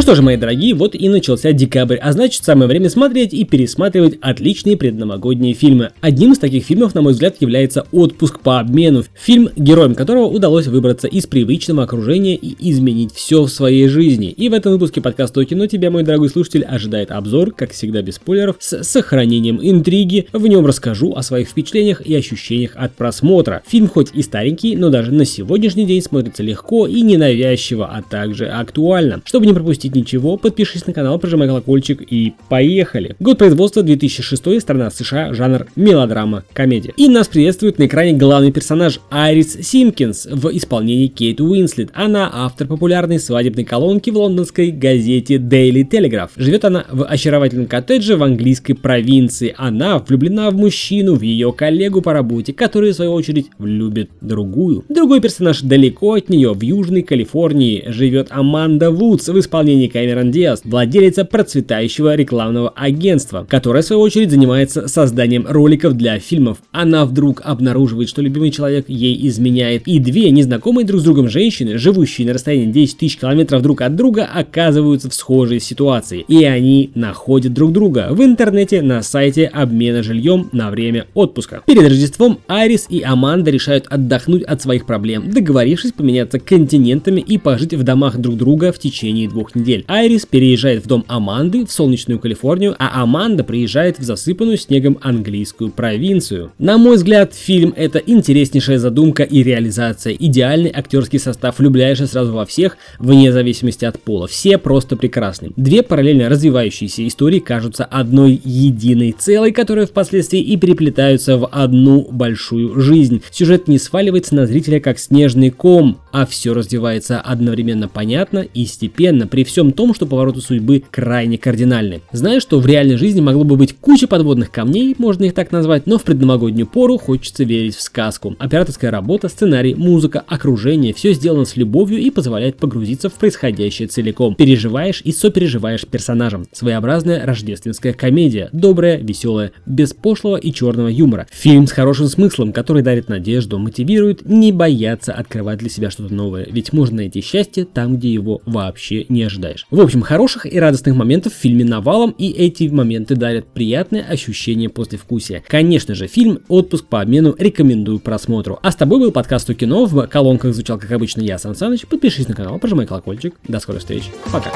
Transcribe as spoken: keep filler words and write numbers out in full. Ну что же, мои дорогие, вот и начался декабрь, а значит, самое время смотреть и пересматривать отличные предновогодние фильмы. Одним из таких фильмов, на мой взгляд, является «Отпуск по обмену», фильм, героям которого удалось выбраться из привычного окружения и изменить все в своей жизни. И в этом выпуске подкаста «Ту кино» тебя, мой дорогой слушатель, ожидает обзор, как всегда без спойлеров, с сохранением интриги. В нем расскажу о своих впечатлениях и ощущениях от просмотра. Фильм хоть и старенький, но даже на сегодняшний день смотрится легко и ненавязчиво, а также актуально. Чтобы не пропустить ничего, подпишись на канал, прожимай колокольчик и поехали. Год производства две тысячи шестой, страна США, жанр мелодрама, комедия. И нас приветствует на экране главный персонаж Айрис Симкинс в исполнении Кейт Уинслет. Она автор популярной свадебной колонки в лондонской газете Daily Telegraph. Живет она в очаровательном коттедже в английской провинции. Она влюблена в мужчину, в ее коллегу по работе, который в свою очередь влюбит другую. Другой персонаж далеко от нее, в Южной Калифорнии, живет Аманда Вудс в исполнении Кэмерон Диас, владелица процветающего рекламного агентства, которое в свою очередь занимается созданием роликов для фильмов. Она вдруг обнаруживает, что любимый человек ей изменяет, и две незнакомые друг с другом женщины, живущие на расстоянии десять тысяч километров друг от друга, оказываются в схожей ситуации, и они находят друг друга в интернете на сайте обмена жильем на время отпуска. Перед Рождеством Айрис и Аманда решают отдохнуть от своих проблем, договорившись поменяться континентами и пожить в домах друг друга в течение двух недель. Недель. Айрис переезжает в дом Аманды в солнечную Калифорнию, а Аманда приезжает в засыпанную снегом английскую провинцию. На мой взгляд, фильм — это интереснейшая задумка и реализация. Идеальный актерский состав, влюбляешься сразу во всех, вне зависимости от пола. Все просто прекрасны. Две параллельно развивающиеся истории кажутся одной единой целой, которые впоследствии и переплетаются в одну большую жизнь. Сюжет не сваливается на зрителя как снежный ком, а все развивается одновременно понятно и степенно, при всем том, что повороты судьбы крайне кардинальны. Знаю, что в реальной жизни могло бы быть куча подводных камней, можно их так назвать, но в предновогоднюю пору хочется верить в сказку. Операторская работа, сценарий, музыка, окружение — все сделано с любовью и позволяет погрузиться в происходящее целиком. Переживаешь и сопереживаешь персонажам. Своеобразная рождественская комедия, добрая, веселая, без пошлого и черного юмора. Фильм с хорошим смыслом, который дарит надежду, мотивирует не бояться открывать для себя что-то новое, ведь можно найти счастье там, где его вообще не ожидаешь. В общем, хороших и радостных моментов в фильме навалом, и эти моменты дарят приятное ощущение послевкусия. Конечно же, фильм «Отпуск по обмену» рекомендую просмотру. А с тобой был подкаст «Ту кино». В колонках звучал, как обычно, я, Сан Саныч. Подпишись на канал, прожимай колокольчик. До скорых встреч. Пока.